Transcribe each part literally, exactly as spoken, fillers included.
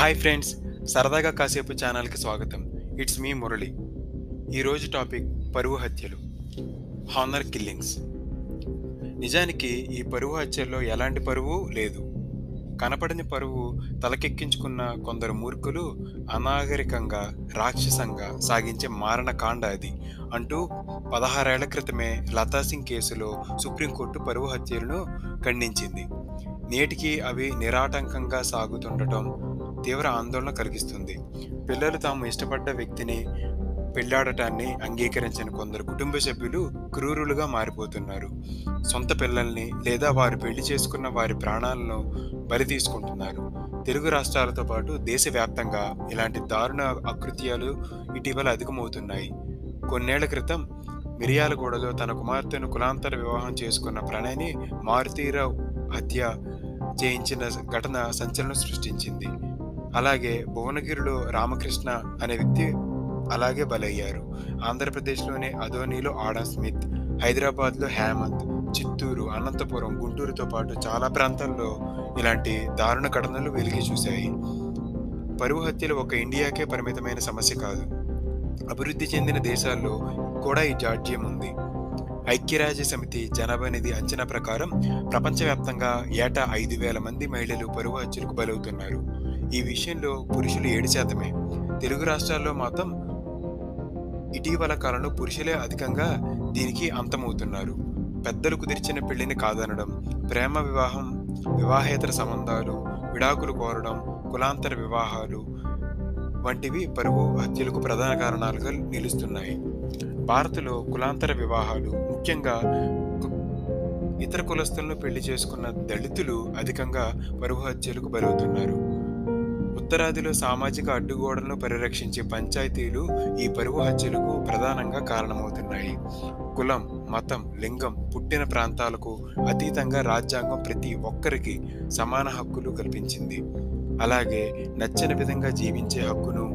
Hi friends, సరదాగా కాసేపు ఛానల్కి స్వాగతం. It's me Murali. ఈరోజు టాపిక్ పరువు హత్యలు, హానర్ కిల్లింగ్స్. నిజానికి ఈ పరువు హత్యల్లో ఎలాంటి పరువు లేదు. కనపడని పరువు తలకెక్కించుకున్న కొందరు మూర్ఖులు అనాగరికంగా రాక్షసంగా సాగించే మారణకాండ అది అంటూ పదహారేళ్ల క్రితమే లతాసింగ్ కేసులో సుప్రీంకోర్టు పరువు హత్యలను ఖండించింది. నేటికి అవి నిరాటంకంగా సాగుతుండటం తీవ్ర ఆందోళన కలిగిస్తుంది. పిల్లలు తాము ఇష్టపడ్డ వ్యక్తిని పెళ్లాడటాన్ని అంగీకరించని కొందరు కుటుంబ సభ్యులు క్రూరులుగా మారిపోతున్నారు. సొంత పిల్లల్ని లేదా వారు పెళ్లి చేసుకున్న వారి ప్రాణాలను బలి తీసుకుంటున్నారు. తెలుగు రాష్ట్రాలతో పాటు దేశవ్యాప్తంగా ఇలాంటి దారుణ అకృత్యాలు ఇటీవల అధికమవుతున్నాయి. కొన్నేళ్ల క్రితం మిర్యాలగూడలో తన కుమార్తెను కులాంతర వివాహం చేసుకున్న ప్రణయని మారుతీరావు హత్య చేయించిన ఘటన సంచలనం సృష్టించింది. అలాగే భువనగిరిలో రామకృష్ణ అనే వ్యక్తి అలాగే బలయ్యారు. ఆంధ్రప్రదేశ్లోని అదోనిలో ఆడన్ స్మిత్, హైదరాబాద్లో హేమంత్, చిత్తూరు, అనంతపురం, గుంటూరుతో పాటు చాలా ప్రాంతాల్లో ఇలాంటి దారుణ ఘటనలు వెలిగి చూశాయి. పరువు హత్యలు ఒక ఇండియాకే పరిమితమైన సమస్య కాదు. అభివృద్ధి చెందిన దేశాల్లో కూడా ఈ జాడ్యం ఉంది. ఐక్యరాజ్య సమితి జనాభా నిధి అంచనా ప్రకారం ప్రపంచవ్యాప్తంగా ఏటా ఐదు వేల మంది మహిళలు పరువు హత్యలకు బలవుతున్నారు. ఈ విషయంలో పురుషులు ఏడు శాతమే. తెలుగు రాష్ట్రాల్లో మాత్రం ఇటీవల కాలంలో పురుషులే అధికంగా దీనికి అంతమవుతున్నారు. పెద్దలు కుదిర్చిన పెళ్లిని కాదనడం, ప్రేమ వివాహం, వివాహేతర సంబంధాలు, విడాకులు కోరడం, కులాంతర వివాహాలు వంటివి పరువు హత్యలకు ప్రధాన కారణాలుగా నిలుస్తున్నాయి. భారత్లో కులాంతర వివాహాలు, ముఖ్యంగా ఇతర కులస్తులను పెళ్లి చేసుకున్న దళితులు అధికంగా పరువు హత్యలకు బలవుతున్నారు. ఉత్తరాదిలో సామాజిక అడ్డుగోడలను పరిరక్షించే పంచాయతీలు ఈ పరువు హత్యలకు ప్రధానంగా కారణమవుతున్నాయి. కులం, మతం, లింగం, పుట్టిన ప్రాంతాలకు అతీతంగా రాజ్యాంగం ప్రతి ఒక్కరికి సమాన హక్కులు కల్పించింది. అలాగే నచ్చిన విధంగా జీవించే హక్కును,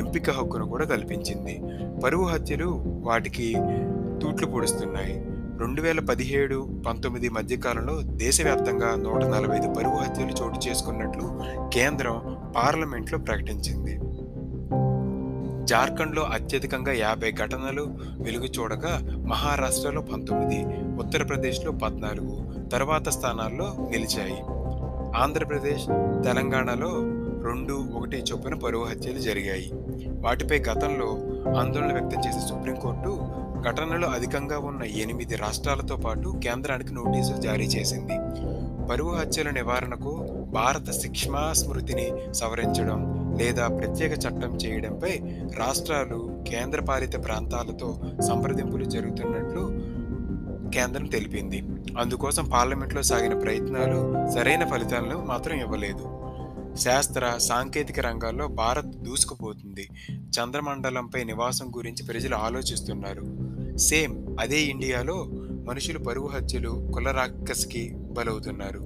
ఎంపిక హక్కును కూడా కల్పించింది. పరువు హత్యలు వాటికి తూట్లు పొడుస్తున్నాయి. రెండు వేల పదిహేడు పంతొమ్మిది మధ్యకాలంలో దేశవ్యాప్తంగా నూట నలభై ఐదు పరువు హత్యలు చోటు చేసుకున్నట్లు కేంద్రం పార్లమెంట్లో ప్రకటించింది. జార్ఖండ్లో అత్యధికంగా యాభై ఘటనలు వెలుగు చూడగా మహారాష్ట్రలో పంతొమ్మిది, ఉత్తరప్రదేశ్లో పద్నాలుగు తర్వాత స్థానాల్లో నిలిచాయి. ఆంధ్రప్రదేశ్, తెలంగాణలో రెండు ఒకటి చొప్పున పరువు హత్యలు జరిగాయి. వాటిపై గతంలో ఆందోళన వ్యక్తం చేసిన సుప్రీంకోర్టు ఘటనలు అధికంగా ఉన్న ఎనిమిది రాష్ట్రాలతో పాటు కేంద్రానికి నోటీసులు జారీ చేసింది. పరువు హత్యల నివారణకు భారత శిక్షా స్మృతిని సవరించడం లేదా ప్రత్యేక చట్టం చేయడంపై రాష్ట్రాలు కేంద్రపాలిత ప్రాంతాలతో సంప్రదింపులు జరుగుతున్నట్లు కేంద్రం తెలిపింది. అందుకోసం పార్లమెంట్లో సాగిన ప్రయత్నాలు సరైన ఫలితాలను మాత్రం ఇవ్వలేదు. శాస్త్ర సాంకేతిక రంగాల్లో భారత్ దూసుకుపోతుంది. చంద్రమండలంపై నివాసం గురించి ప్రజలు ఆలోచిస్తున్నారు. సేమ్ అదే ఇండియాలో మనుషులు పరువు హత్యలు, కుల రాక్షసికి బలవుతున్నారు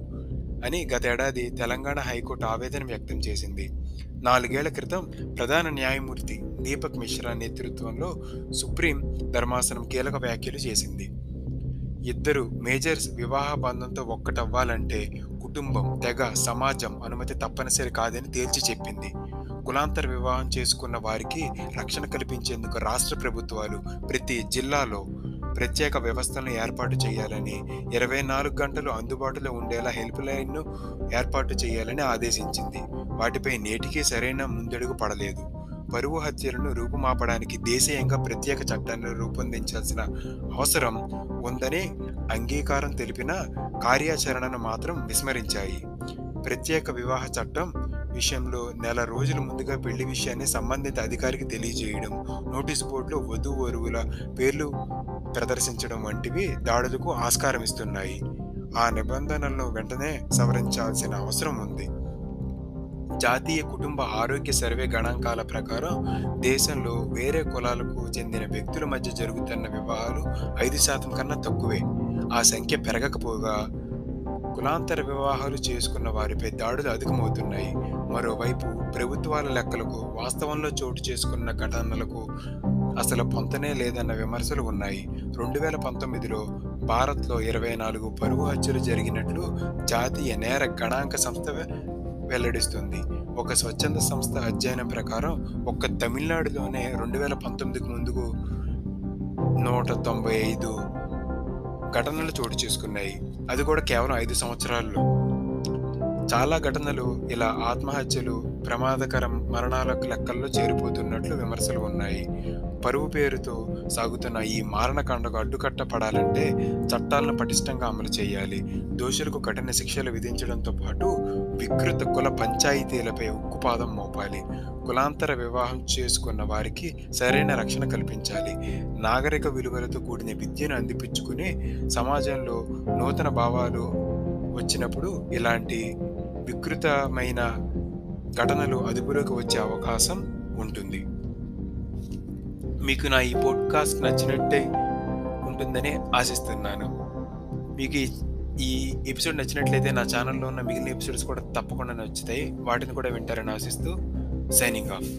అని గతేడాది తెలంగాణ హైకోర్టు ఆవేదన వ్యక్తం చేసింది. నాలుగేళ్ల క్రితం ప్రధాన న్యాయమూర్తి దీపక్ మిశ్రా నేతృత్వంలో సుప్రీం ధర్మాసనం కీలక వ్యాఖ్యలు చేసింది. ఇద్దరు మేజర్స్ వివాహ బంధంతో ఒక్కటవ్వాలంటే కుటుంబం, తెగ, సమాజం అనుమతి తప్పనిసరి కాదని తేల్చి చెప్పింది. కులాంతర వివాహం చేసుకున్న వారికి రక్షణ కల్పించేందుకు రాష్ట్ర ప్రభుత్వాలు ప్రతి జిల్లాలో ప్రత్యేక వ్యవస్థలను ఏర్పాటు చేయాలని, ఇరవై నాలుగు గంటలు అందుబాటులో ఉండేలా హెల్ప్ లైన్ను ఏర్పాటు చేయాలని ఆదేశించింది. వాటిపై నేటికీ సరైన ముందడుగు పడలేదు. పరువు హత్యలను రూపుమాపడానికి దేశీయంగా ప్రత్యేక చట్టాన్ని రూపొందించాల్సిన అవసరం ఉందని అంగీకారం తెలిపిన కార్యాచరణను మాత్రం విస్మరించాయి. ప్రత్యేక వివాహ చట్టం విషయంలో నెల రోజుల ముందుగా పెళ్లి విషయాన్ని సంబంధిత అధికారికి తెలియజేయడం, నోటీస్ బోర్డులో వధూవరువుల పేర్లు ప్రదర్శించడం వంటివి దాడులకు ఆస్కారం ఇస్తున్నాయి. ఆ నిబంధనలను వెంటనే సవరించాల్సిన అవసరం ఉంది. జాతీయ కుటుంబ ఆరోగ్య సర్వే గణాంకాల ప్రకారం దేశంలో వేరే కులాలకు చెందిన వ్యక్తుల మధ్య జరుగుతున్న వివాహాలు ఐదు శాతం కన్నా తక్కువే. ఆ సంఖ్య పెరగకపోగా కులాంతర వివాహాలు చేసుకున్న వారిపై దాడులు అధికమవుతున్నాయి. మరోవైపు ప్రభుత్వాల లెక్కలకు వాస్తవంలో చోటు చేసుకున్న ఘటనలకు అసలు పొంతనే లేదన్న విమర్శలు ఉన్నాయి. రెండు వేల పంతొమ్మిదిలో భారత్లో ఇరవై నాలుగు పరువు హత్యలు జరిగినట్లు జాతీయ నేర గణాంక సంస్థ వెల్లడిస్తుంది. ఒక స్వచ్ఛంద సంస్థ అధ్యయనం ప్రకారం ఒక్క తమిళనాడులోనే రెండు వేల పంతొమ్మిదికి ముందుకు నూట తొంభై ఐదు ఘటనలు చోటు చేసుకున్నాయి. అది కూడా కేవలం ఐదు సంవత్సరాల్లో. చాలా ఘటనలు ఇలా ఆత్మహత్యలు, ప్రమాదకరం మరణాల లెక్కల్లో చేరిపోతున్నట్లు విమర్శలు ఉన్నాయి. పరువు పేరుతో సాగుతున్న ఈ మారణకాండకు అడ్డుకట్ట పడాలంటే చట్టాలను పటిష్టంగా అమలు చేయాలి. దోషులకు కఠిన శిక్షలు విధించడంతో పాటు వికృత కుల పంచాయతీలపై ఉక్కుపాదం మోపాలి. కులాంతర వివాహం చేసుకున్న వారికి సరైన రక్షణ కల్పించాలి. నాగరిక విలువలతో కూడిన విద్యను అందిపించుకుని సమాజంలో నూతన భావాలు వచ్చినప్పుడు ఇలాంటి వికృతమైన ఘటనలు అదుపులోకి వచ్చే అవకాశం ఉంటుంది. మీకు నా ఈ పోడ్కాస్ట్ నచ్చినట్టే ఉంటుందని ఆశిస్తున్నాను. మీకు ఈ ఎపిసోడ్ నచ్చినట్లయితే నా ఛానల్లో ఉన్న మిగిలిన ఎపిసోడ్స్ కూడా తప్పకుండా నచ్చుతాయి, వాటిని కూడా వింటారని ఆశిస్తూ సైనింగ్ ఆఫ్.